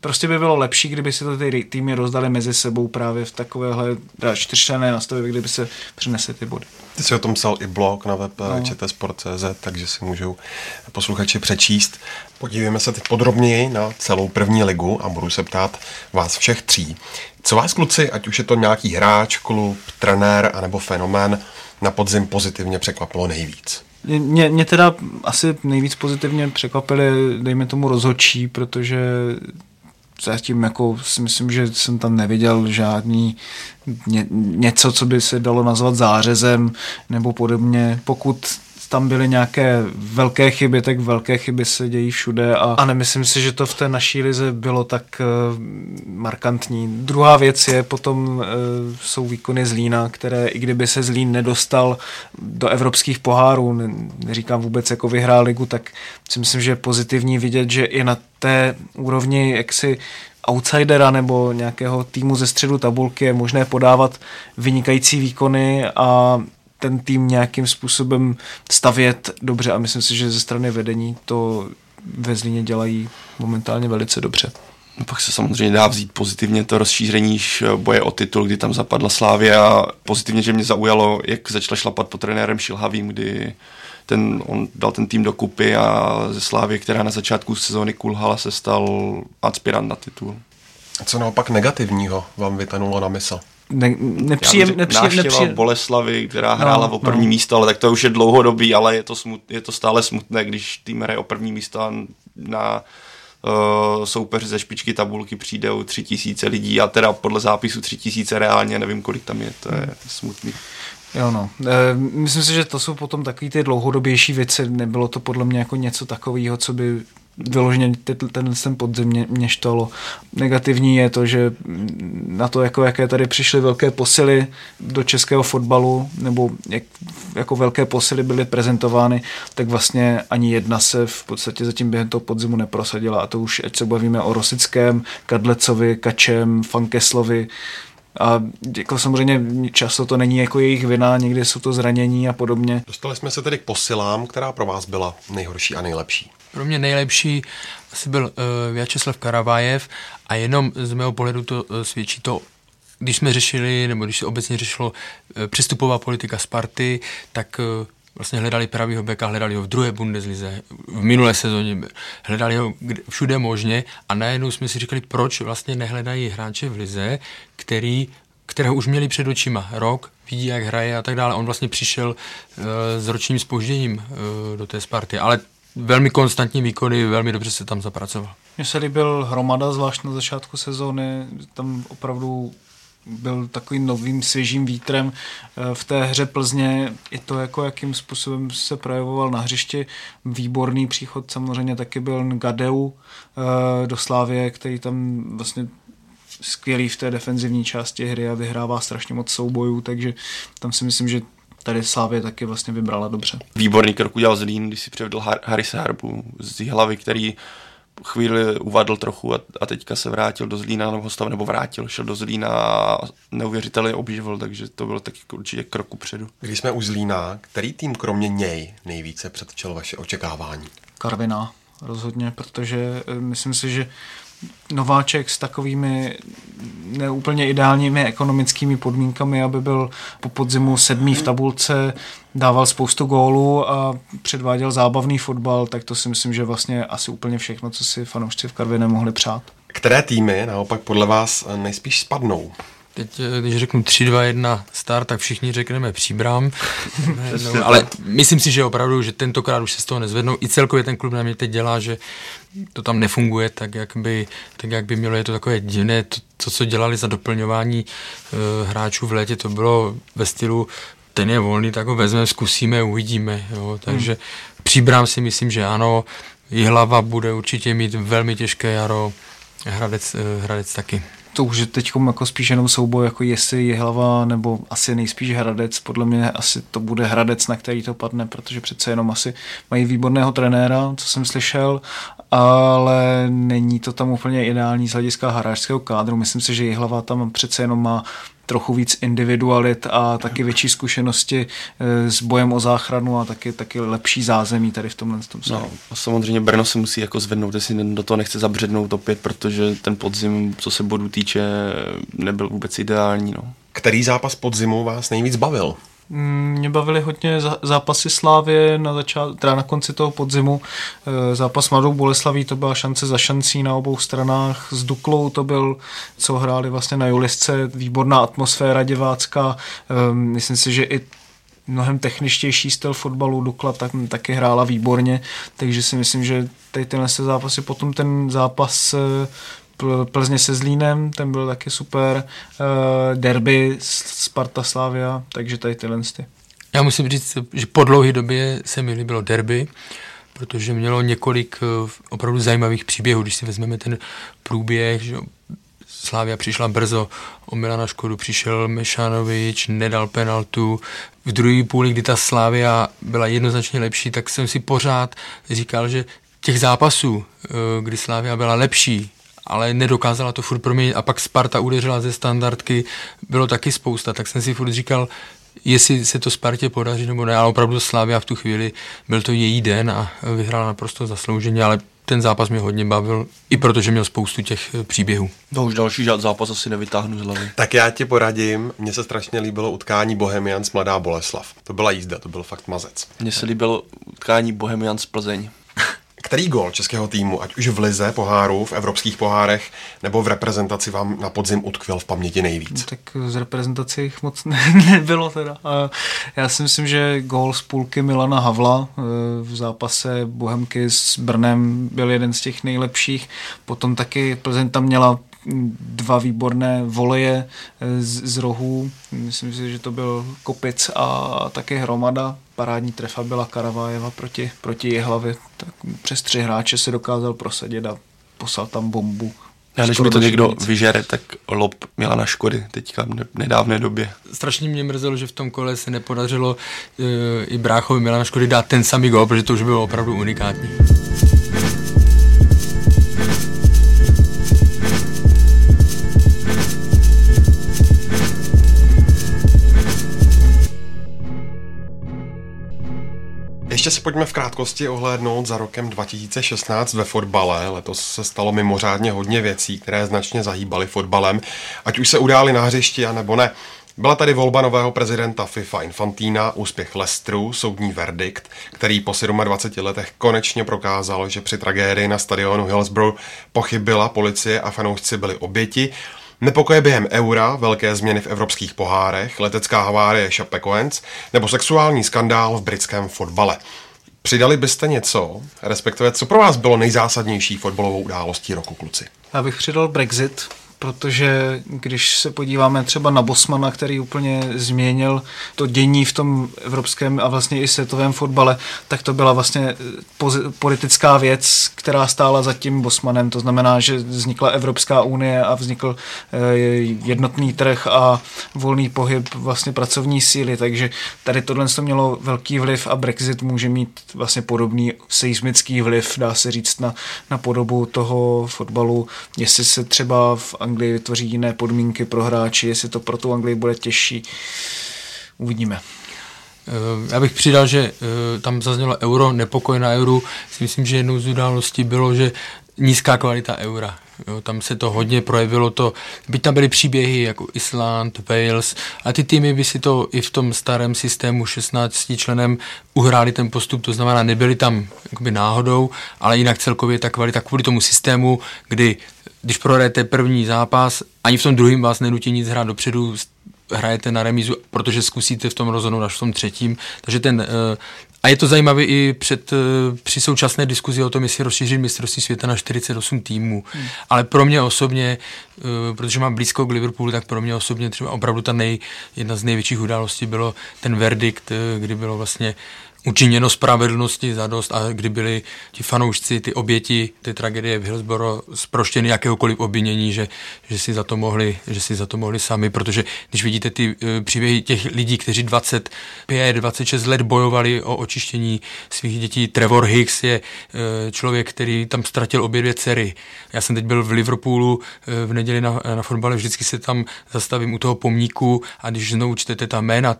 prostě by bylo lepší, kdyby se ty týmy rozdaly mezi sebou právě v takovéhle čtyřčlenné nastavě, kdyby se přinesly ty body. Ty jsi o tom psal i blog na web čtsport.cz, takže si můžou posluchači přečíst. Podívejme se teď podrobněji na celou první ligu a budu se ptát vás všech tří. Co vás, kluci, ať už je to nějaký hráč, klub, trenér anebo fenomén, na podzim pozitivně překvapilo nejvíc? Mě teda asi nejvíc pozitivně překvapili, dejme tomu, rozhodčí, protože zatím jako si myslím, že jsem tam neviděl žádný něco, co by se dalo nazvat zářezem nebo podobně. Pokud tam byly nějaké velké chyby, tak velké chyby se dějí všude a nemyslím si, že to v té naší lize bylo tak markantní. Druhá věc je potom jsou výkony Zlína, které i kdyby se Zlín nedostal do evropských pohárů, neříkám vůbec jako vyhrál ligu, tak si myslím, že je pozitivní vidět, že i na té úrovni jaksi outsidera nebo nějakého týmu ze středu tabulky je možné podávat vynikající výkony a ten tým nějakým způsobem stavět dobře a myslím si, že ze strany vedení to ve Zlíně dělají momentálně velice dobře. No pak se samozřejmě dá vzít pozitivně to rozšíření boje o titul, kdy tam zapadla Slavia. Pozitivně, že mě zaujalo, jak začala šlapat po trenérem Šilhavým, kdy on dal ten tým dokupy a ze Slavie, která na začátku sezóny kulhala, se stal aspirant na titul. Co naopak negativního vám vytanulo na mysl? Návštěva Boleslavy, která hrála o první místo, ale tak to už je dlouhodobý, ale je to stále smutné, když tým hraje o první místo na soupeři ze špičky tabulky přijde o 3000 lidí a teda podle zápisu 3000 reálně, nevím kolik tam je, to je smutný. Jo no, myslím si, že to jsou potom takový ty dlouhodobější věci, nebylo to podle mě jako něco takového, co by vyloženě ten podzim mě štalo. Negativní je to, že na to, jako jaké tady přišly velké posily do českého fotbalu, nebo jako velké posily byly prezentovány, tak vlastně ani jedna se v podstatě zatím během toho podzimu neprosadila. A to už, ať se bavíme o Rosickém, Kadlecovi, Kačem, Fankeslovi. A jako samozřejmě často to není jako jejich vina, někdy jsou to zranění a podobně. Dostali jsme se tedy k posilám, která pro vás byla nejhorší a nejlepší. Pro mě nejlepší asi byl Jaroslav Karavajev a jenom z mého pohledu to svědčí to, když jsme řešili, nebo když se obecně řešilo přestupová politika Sparty, tak vlastně hledali pravýho beka, hledali ho v druhé Bundeslize, v minulé sezóně, hledali ho všude možně a najednou jsme si říkali, proč vlastně nehledají hráče v lize, kterého už měli před očima rok, vidí, jak hraje a tak dále. On vlastně přišel s ročním zpožděním do té Sparty, ale velmi konstantní výkony, velmi dobře se tam zapracoval. Mně se líbil Hromada, zvlášť na začátku sezóny, tam opravdu byl takovým novým svěžím vítrem v té hře Plzně, i to, jako jakým způsobem se projevoval na hřišti. Výborný příchod samozřejmě taky byl Gadeu do Slávie, který tam vlastně skvělý v té defenzivní části hry a vyhrává strašně moc soubojů, takže tam si myslím, že tady Slávě taky vlastně vybrala dobře. Výborný krok udělal Zlín, když si převedl Harise Harbu z Jihlavy, který chvíli uvadl trochu a teďka se vrátil do Zlína, šel do Zlína a neuvěřitelně obživl, takže to bylo taky určitě krok upředu. Když jsme u Zlína, který tým kromě něj nejvíce předčil vaše očekávání? Karviná rozhodně, protože myslím si, že Nováček s takovými neúplně ideálními ekonomickými podmínkami, aby byl po podzimu 7. v tabulce, dával spoustu gólů a předváděl zábavný fotbal, tak to si myslím, že vlastně asi úplně všechno, co si fanoušci v Karviné mohli přát. Které týmy naopak podle vás nejspíš spadnou? Teď, když řeknu 3-2-1 start, tak všichni řekneme Příbram. No, ale myslím si, že opravdu, že tentokrát už se z toho nezvednou. I celkově ten klub na mě teď dělá, že to tam nefunguje tak, jak by mělo. Je to takové divné. To, co dělali za doplňování hráčů v létě, to bylo ve stylu ten je volný, tak ho vezmeme, zkusíme, uvidíme. Jo. Takže Příbram si myslím, že ano. Jihlava bude určitě mít velmi těžké jaro. Hradec taky. To už je teď jako spíš jenom souboj, jako jestli Jihlava nebo asi nejspíš Hradec. Podle mě asi to bude Hradec, na který to padne, protože přece jenom asi mají výborného trenéra, co jsem slyšel, ale není to tam úplně ideální z hlediska hráčského kádru. Myslím si, že Jihlava tam přece jenom má trochu víc individualit a taky větší zkušenosti s bojem o záchranu a taky lepší zázemí tady v tomhle tom světě. No, samozřejmě Brno se musí jako zvednout, jestli do toho nechce zabřednout opět, protože ten podzim, co se bodů týče, nebyl vůbec ideální. No. Který zápas podzimu vás nejvíc bavil? Mě bavily hodně zápasy Slávie na konci toho podzimu. Zápas Mladou Boleslaví, to byla šance za šancí na obou stranách. S Duklou to byl, co hráli vlastně na Julisce, výborná atmosféra divácká. Myslím si, že i mnohem techničtější styl fotbalu, Dukla taky hrála výborně, takže si myslím, že tady tenhle zápasy, potom ten zápas Plzně se Zlínem, ten byl taky super, derby Sparta Slavia, takže tady tyhle. Já musím říct, že po dlouhé době se mi líbilo derby, protože mělo několik opravdu zajímavých příběhů, když si vezmeme ten průběh, že Slavia přišla brzo, o Milana Škodu přišel Mešanovič, nedal penaltu. V druhé půli, kdy ta Slavia byla jednoznačně lepší, tak jsem si pořád říkal, že těch zápasů, kdy Slavia byla lepší, ale nedokázala to furt proměnit a pak Sparta udeřila ze standardky, bylo taky spousta, tak jsem si furt říkal, jestli se to Spartě podaří nebo ne, ale opravdu Slavia v tu chvíli, byl to její den a vyhrála naprosto zaslouženě, ale ten zápas mě hodně bavil, i protože měl spoustu těch příběhů. No už další zápas asi nevytáhnu z hlavy. Tak já ti poradím, mně se strašně líbilo utkání Bohemian s Mladá Boleslav. To byla jízda, to byl fakt mazec. Mně se líbilo utkání Bohemian s Plzeň. Který gól českého týmu, ať už v lize poháru, v evropských pohárech, nebo v reprezentaci vám na podzim utkvěl v paměti nejvíc? Tak z reprezentací jich moc nebylo teda. Já si myslím, že gól z půlky Milana Havla v zápase Bohemky s Brnem byl jeden z těch nejlepších. Potom taky Plzeň tam měla dva výborné voleje z rohů. Myslím si, že to byl Kopic a taky Hromada. Parádní trefa byla Karavajeva proti Jihlavě. Tak přes 3 hráče se dokázal prosadit a poslal tam bombu. Já než mi to někdo vyžere, tak lob Milana Škody teďka v nedávné době. Strašně mě mrzelo, že v tom kole se nepodařilo i bráchovi Milana Škody dát ten samý gol, protože to už bylo opravdu unikátní. Ještě se pojďme v krátkosti ohlédnout za rokem 2016 ve fotbale. Letos se stalo mimořádně hodně věcí, které značně zahýbaly fotbalem, ať už se udály na hřišti, anebo ne. Byla tady volba nového prezidenta FIFA Infantina, úspěch Leicesteru, soudní verdikt, který po 27 letech konečně prokázal, že při tragédii na stadionu Hillsborough pochybila policie a fanoušci byli oběti. Nepokoje během Eura, velké změny v evropských pohárech, letecká havárie Chapecoense nebo sexuální skandál v britském fotbale. Přidali byste něco, respektive co pro vás bylo nejzásadnější fotbalovou událostí roku, kluci? Já bych přidal Brexit, protože když se podíváme třeba na Bosmana, který úplně změnil to dění v tom evropském a vlastně i světovém fotbale, tak to byla vlastně politická věc, která stála za tím Bosmanem. To znamená, že vznikla Evropská unie a vznikl jednotný trh a volný pohyb vlastně pracovní síly, takže tady tohle mělo velký vliv a Brexit může mít vlastně podobný seismický vliv, dá se říct, na podobu toho fotbalu, jestli se třeba v Anglii vytvoří jiné podmínky pro hráči, jestli to pro tu Anglii bude těžší. Uvidíme. Já bych přidal, že tam zaznělo euro, nepokoj na euru. Si myslím, že jednou z událostí bylo, že nízká kvalita eura. Jo, tam se to hodně projevilo, to, byť tam byly příběhy jako Island, Wales a ty týmy by si to i v tom starém systému 16 členem uhráli ten postup, to znamená nebyli tam jakoby náhodou, ale jinak celkově ta kvalita kvůli tomu systému, kdy když prohrajete první zápas, ani v tom druhém vás nenutí nic hrát dopředu, hrajete na remízu, protože zkusíte v tom rozhodnout až v tom třetím. Takže a je to zajímavé i při současné diskuzi o tom, jestli rozšířit mistrovství světa na 48 týmů. Hmm. Ale pro mě osobně, protože mám blízko k Liverpoolu, tak pro mě osobně třeba opravdu jedna z největších událostí bylo ten verdikt, kdy bylo vlastně učiněno spravedlnosti zadost a kdy byli ti fanoušci, ty oběti té tragédie v Hillsborough zproštěny jakéhokoliv obvinění, že si za to mohli sami, protože když vidíte ty příběhy těch lidí, kteří 25, 26 let bojovali o očištění svých dětí. Trevor Hicks je člověk, který tam ztratil obě dvě dcery. Já jsem teď byl v Liverpoolu v neděli na fotbale, vždycky se tam zastavím u toho pomníku a když znovu čtete ta jména,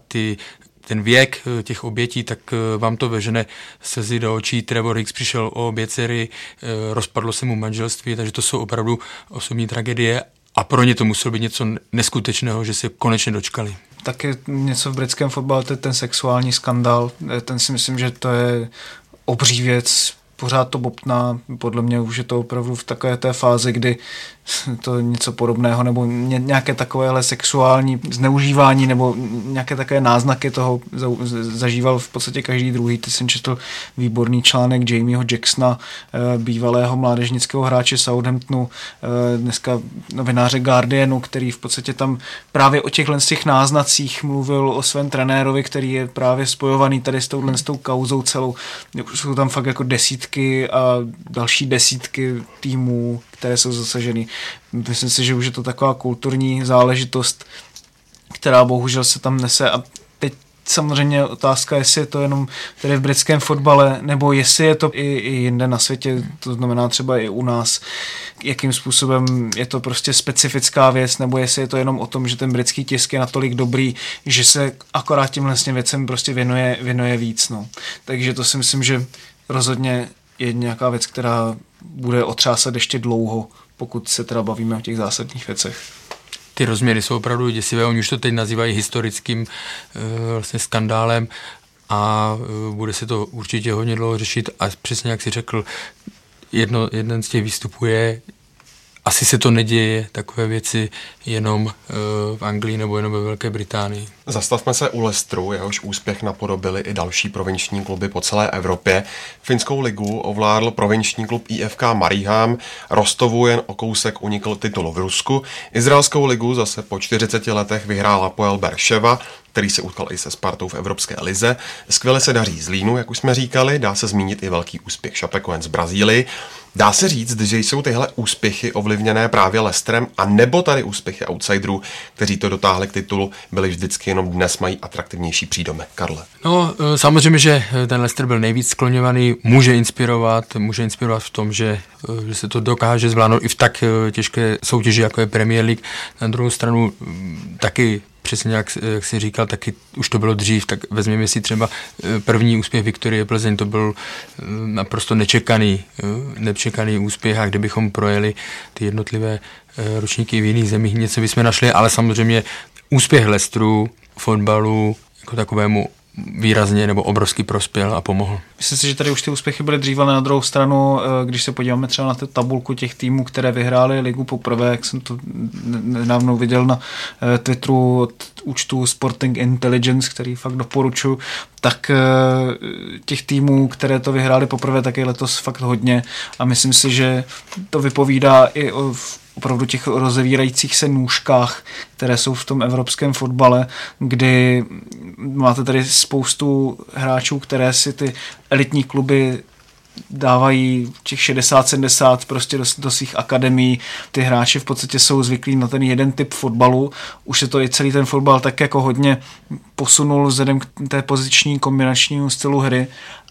ten věk těch obětí, tak vám to vežene slzy do očí. Trevor Hicks přišel o obě dcery, rozpadlo se mu manželství, takže to jsou opravdu osobní tragédie a pro ně to muselo být něco neskutečného, že se konečně dočkali. Taky něco v britském fotbalu, to je ten sexuální skandál, ten si myslím, že to je obří věc, pořád to bobtná, podle mě už je to opravdu v takové té fázi, kdy to něco podobného, nebo nějaké takovéhle sexuální zneužívání, nebo nějaké takové náznaky toho zažíval v podstatě každý druhý. Teď jsem četl výborný článek Jamieho Jacksona, bývalého mládežnického hráče Southamptonu, dneska novináře Guardianu, který v podstatě tam právě o těchhle z těch náznacích mluvil o svém trenérovi, který je právě spojovaný tady s touhle s tou kauzou celou. Jsou tam fakt jako desítky a další desítky týmů, které jsou zasažený. Myslím si, že už je to taková kulturní záležitost, která bohužel se tam nese a teď samozřejmě otázka, jestli je to jenom tady v britském fotbale, nebo jestli je to i jinde na světě, to znamená třeba i u nás, jakým způsobem je to prostě specifická věc, nebo jestli je to jenom o tom, že ten britský tisk je natolik dobrý, že se akorát tímhle věcem prostě věnuje víc. No. Takže to si myslím, že rozhodně je nějaká věc, která bude otřásat ještě dlouho, pokud se teda bavíme o těch zásadních věcech. Ty rozměry jsou opravdu děsivé, oni už to teď nazývají historickým vlastně skandálem a bude se to určitě hodně dlouho řešit a přesně jak jsi řekl, jeden z těch výstupů je, asi se to neděje, takové věci, jenom v Anglii nebo jenom ve Velké Británii. Zastavme se u Leicesteru, jehož úspěch napodobili i další provinční kluby po celé Evropě. Finskou ligu ovládl provinční klub IFK Mariehamn, Rostovu jen o kousek unikl titul v Rusku, izraelskou ligu zase po 40 letech vyhrál Hapoel Berševa, který se utkal i se Spartou v Evropské lize. Skvěle se daří Zlínu, jak už jsme říkali, dá se zmínit i velký úspěch Chapecoense v Brazílii. Dá se říct, že jsou tyhle úspěchy ovlivněné právě Leicesterem, a nebo tady úspěchy outsiderů, kteří to dotáhli k titulu, byli vždycky, jenom dnes mají atraktivnější přídomek. Karle. No, samozřejmě, že ten Leicester byl nejvíc skloňovaný, může inspirovat v tom, že se to dokáže zvládnout i v tak těžké soutěži, jako je Premier League. Na druhou stranu taky přesně jak jsi říkal, taky už to bylo dřív, tak vezměme si třeba první úspěch Viktorie Plzeň, to byl naprosto nečekaný úspěch a kdybychom projeli ty jednotlivé ročníky v jiných zemích, něco bychom našli, ale samozřejmě úspěch Leicesteru, fotbalu jako takovému výrazně nebo obrovský prospěl a pomohl. Myslím si, že tady už ty úspěchy byly dřív, ale na druhou stranu, když se podíváme třeba na tu tabulku těch týmů, které vyhrály ligu poprvé, jak jsem to nedávno viděl na Twitteru od účtu Sporting Intelligence, který fakt doporučuji, tak těch týmů, které to vyhrály poprvé, tak je letos fakt hodně a myslím si, že to vypovídá i o opravdu těch rozevírajících se nůžkách, které jsou v tom evropském fotbale, kdy máte tady spoustu hráčů, které si ty elitní kluby dávají těch 60-70 prostě do svých akademií. Ty hráči v podstatě jsou zvyklí na ten jeden typ fotbalu. Už se to i celý ten fotbal tak jako hodně posunul vzhledem k té poziční kombinačnímu stylu hry.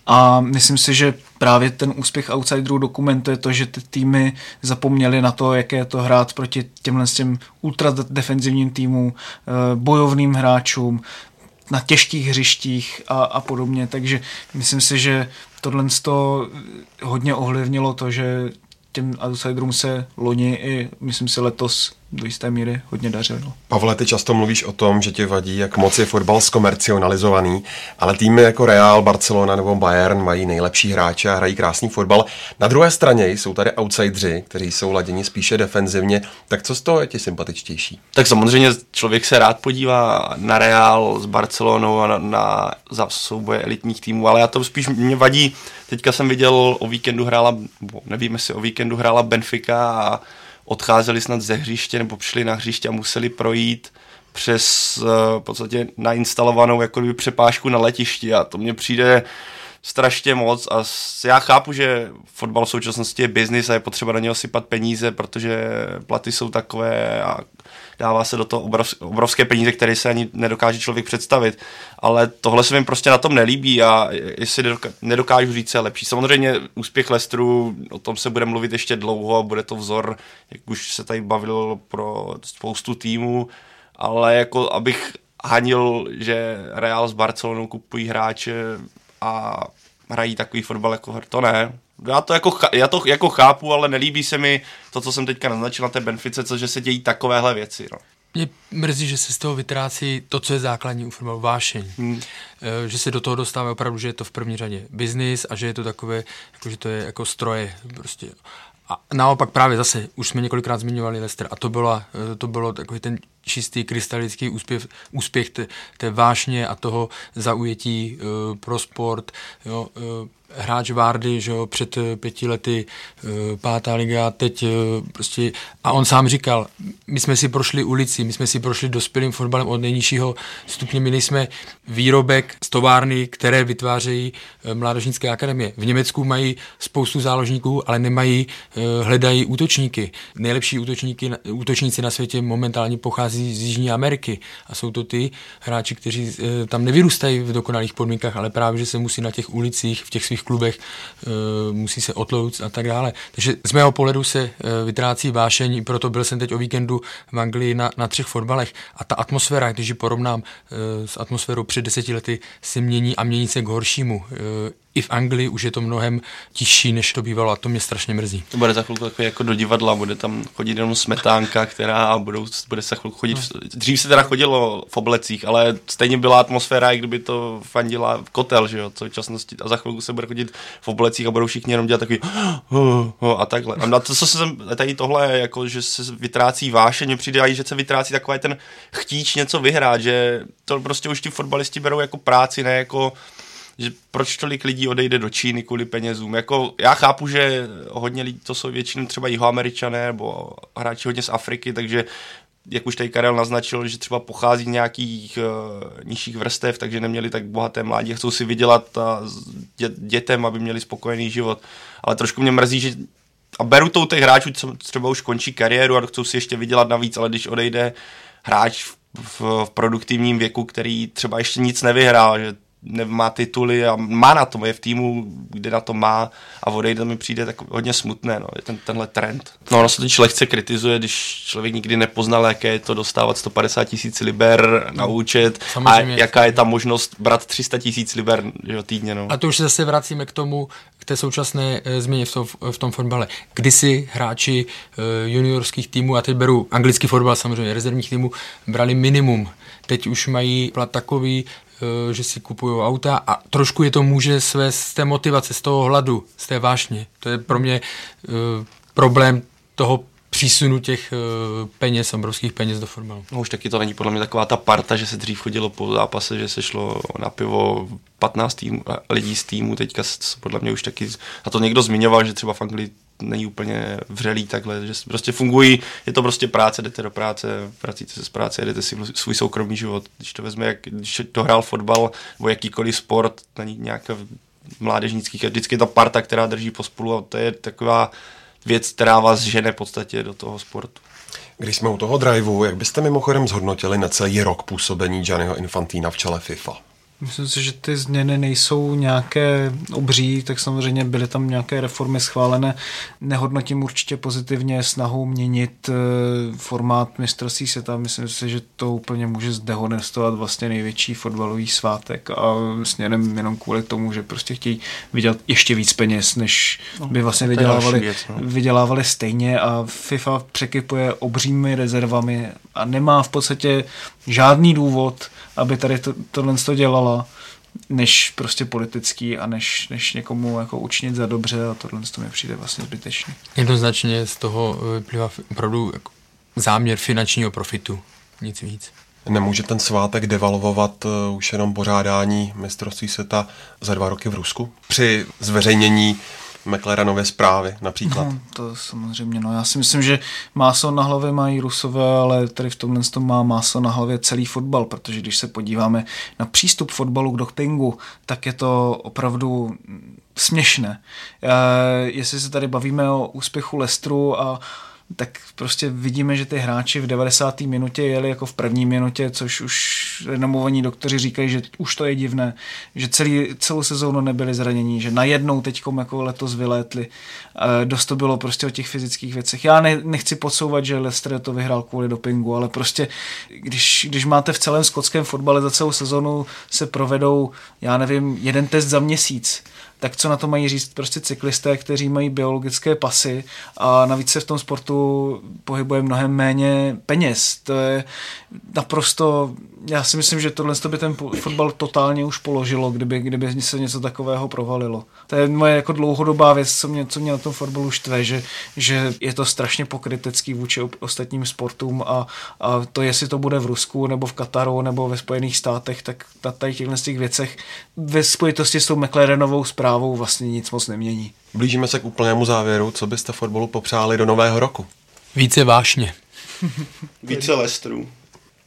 A myslím si, že právě ten úspěch outsiderů dokumentuje to, že ty týmy zapomněly na to, jaké je to hrát proti těm ultradefenzivním týmům, bojovným hráčům, na těžkých hřištích a podobně. Takže myslím si, že tohle to hodně ovlivnilo to, že těm outsiderům se loni i myslím si letos do jisté míry hodně dařilo. Pavle, ty často mluvíš o tom, že ti vadí, jak moc je fotbal zkomercionalizovaný, ale týmy jako Real, Barcelona nebo Bayern mají nejlepší hráče a hrají krásný fotbal. Na druhé straně jsou tady outsidři, kteří jsou laděni spíše defenzivně, tak co z toho je ti sympatičtější? Tak samozřejmě člověk se rád podívá na Real s Barcelonou a na souboje elitních týmů, ale já to spíš mě vadí. Teďka jsem viděl, o víkendu hrála Benfica a odcházeli snad ze hřiště nebo přišli na hřiště a museli projít přes v podstatě nainstalovanou jakoby přepážku na letišti a to mně přijde strašně moc a já chápu, že fotbal v současnosti je biznis a je potřeba na něho sypat peníze, protože platy jsou takové a dává se do toho obrovské peníze, které se ani nedokáže člověk představit, ale tohle se mi prostě na tom nelíbí a jestli nedokážu říct, je lepší. Samozřejmě úspěch Leicesteru, o tom se bude mluvit ještě dlouho a bude to vzor, jak už se tady bavil, pro spoustu týmů, ale jako abych hanil, že Real s Barcelonou kupují hráče a hrají takový fotbal jako to ne. Já to jako chápu, ale nelíbí se mi to, co jsem teďka naznačil na té Benfice, cože se dějí takovéhle věci. No. Mě mrzí, že se z toho vytrácí to, co je základní u fotbalu, vášeň. Že se do toho dostáváme opravdu, že je to v první řadě biznis a že je to takové, jako, že to je jako stroje prostě. A naopak právě zase, už jsme několikrát zmiňovali Leicester a to bylo takový ten čistý krystalický úspěch té vášně a toho zaujetí pro sport. Jo, hráč Vardy, že jo, před 5 lety, 5. liga, teď prostě, a on sám říkal, my jsme si prošli ulici, my jsme si prošli dospělým fotbalem od nejnižšího stupně, my nejsme výrobek z továrny, které vytvářejí mládežnické akademie. V Německu mají spoustu záložníků, ale nemají, hledají útočníky. Nejlepší útočníci na světě momentálně pochází z Jižní Ameriky a jsou to ty hráči, kteří tam nevyrůstají v dokonalých podmínkách, ale právě, že se musí na těch ulicích, v těch svých klubech, musí se otlouct a tak dále. Takže z mého pohledu se vytrácí vášeň, proto byl jsem teď o víkendu v Anglii na 3 fotbalech a ta atmosféra, když ji porovnám s atmosférou před 10 lety, se mění a mění se k horšímu. I v Anglii už je to mnohem tišší, než to bývalo a to mě strašně mrzí. To bude za chvilku takové jako do divadla, bude tam chodit jenom smetánka, která bude za chvilku chodit. Dřív se teda chodilo v oblecích, ale stejně byla atmosféra, i kdyby to fandila kotel, že jo, co v časnosti, a za chvilku se bude chodit v oblecích a budou všichni jenom dělat takový a takhle. A na to, co se tady tohle, jako, že se vytrácí vášeň, mě přijde, že se vytrácí takový ten chtíč něco vyhrát, že to prostě už ti fotbalisti berou jako práci, ne jako, že proč tolik lidí odejde do Číny kvůli penězům. Jako, já chápu, že hodně lidí, to jsou většinou třeba Jihoameričané nebo hráči hodně z Afriky, takže jak už tady Karel naznačil, že třeba pochází nějakých nižších vrstev, takže neměli tak bohaté mládí, chcou si vydělat a dětem, aby měli spokojený život. Ale trošku mě mrzí, že a beru tou těch hráčů, co třeba už končí kariéru a chcou si ještě vydělat navíc, ale když odejde hráč v produktivním věku, který třeba ještě nic nevyhrál, že má tituly a má na tom, je v týmu, kde na to má a odejde, mi přijde tak hodně smutné, no, je tenhle trend. No, ono se teď lehce kritizuje, když člověk nikdy nepoznal, jaké je to dostávat 150 000 liber na účet a jaká je ta možnost brát 300 000 liber, jo, týdně. No. A to už se zase vracíme k tomu, k té současné změně v tom fotbale. Kdysi hráči juniorských týmů, a teď beru anglický fotbal samozřejmě, rezervních týmů, brali minimum. Teď už mají plat takový, že si kupují auta a trošku je to může svést z té motivace, z toho hladu, z té vášně. To je pro mě problém toho přísunu těch peněz, obrovských peněz do fotbalu. No už taky to není podle mě taková ta parta, že se dřív chodilo po zápase, že se šlo na pivo 15 týmů, lidí z týmu, teďka podle mě už taky, a to někdo zmiňoval, že třeba v Anglii není úplně vřelý takhle, že prostě fungují, je to prostě práce, jdete do práce, vracíte se z práce, jedete si svůj soukromý život. Když to vezme, když to hrál fotbal nebo jakýkoliv sport, není nějaká mládežnických, a vždycky je ta parta, která drží pospolu a to je taková věc, která vás žene v podstatě do toho sportu. Když jsme u toho driveu, jak byste mimochodem zhodnotili na celý rok působení Gianniho Infantina v čele FIFA? Myslím si, že ty změny nejsou nějaké obří, tak samozřejmě byly tam nějaké reformy schválené. Nehodnotím určitě pozitivně snahu měnit formát mistrovství světa. Myslím si, že to úplně může zdehonestovat vlastně největší fotbalový svátek a směrem jenom kvůli tomu, že prostě chtějí vydělat ještě víc peněz, než by vlastně vydělávali stejně, a FIFA překypuje obřími rezervami a nemá v podstatě žádný důvod, aby tady tohle dělala, než prostě politický a než někomu jako učinit za dobře, a tohle mi přijde vlastně zbytečný. Jednoznačně z toho vyplývá opravdu záměr finančního profitu, nic víc. Nemůže ten svátek devalvovat už jenom pořádání mistrovství světa za 2 roky v Rusku? Při zveřejnění McLarenovy zprávy například. No, to samozřejmě. No. Já si myslím, že máslo na hlavě mají Rusové, ale tady v tomhle tom má máslo na hlavě celý fotbal, protože když se podíváme na přístup fotbalu k dopingu, tak je to opravdu směšné. Jestli se tady bavíme o úspěchu Leicesteru, a tak prostě vidíme, že ty hráči v 90. minutě jeli jako v první minutě, což už renomovaní doktoři říkají, že už to je divné, že celou sezónu nebyli zranění, že najednou teďkom jako letos vylétli. Dost to bylo prostě o těch fyzických věcech. Já nechci podsouvat, že Leicester to vyhrál kvůli dopingu, ale prostě když máte v celém skotském fotbale za celou sezónu se provedou, já nevím, 1 test za měsíc, tak co na to mají říct prostě cyklisté, kteří mají biologické pasy a navíc se v tom sportu pohybuje mnohem méně peněz. To je naprosto, já si myslím, že tohle by ten fotbal totálně už položilo, kdyby se něco takového provalilo. To je moje jako dlouhodobá věc, co mě na tom fotbalu štve, že je to strašně pokrytecký vůči ostatním sportům, a to, jestli to bude v Rusku, nebo v Kataru, nebo ve Spojených státech, tak tady těchto z těch věcech ve spojitosti s tou McLarenovou zprávou vlastně nic moc nemění. Blížíme se k úplnému závěru. Co byste fotbalu popřáli do nového roku? Více vášně. Více Leicesterů.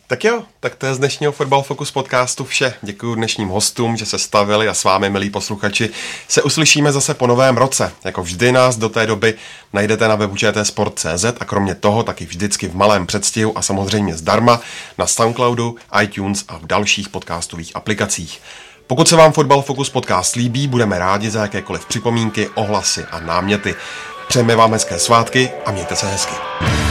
Tak jo, tak to je z dnešního Fotbal Focus podcastu vše. Děkuji dnešním hostům, že se stavili, a s vámi, milí posluchači, se uslyšíme zase po novém roce. Jako vždy nás do té doby najdete na webu čtsport.cz a kromě toho taky vždycky v malém předstihu a samozřejmě zdarma na Soundcloudu, iTunes a v dalších podcastových aplikacích. Pokud se vám Fotbal Focus podcast líbí, budeme rádi za jakékoliv připomínky, ohlasy a náměty. Přejeme vám hezké svátky a mějte se hezky.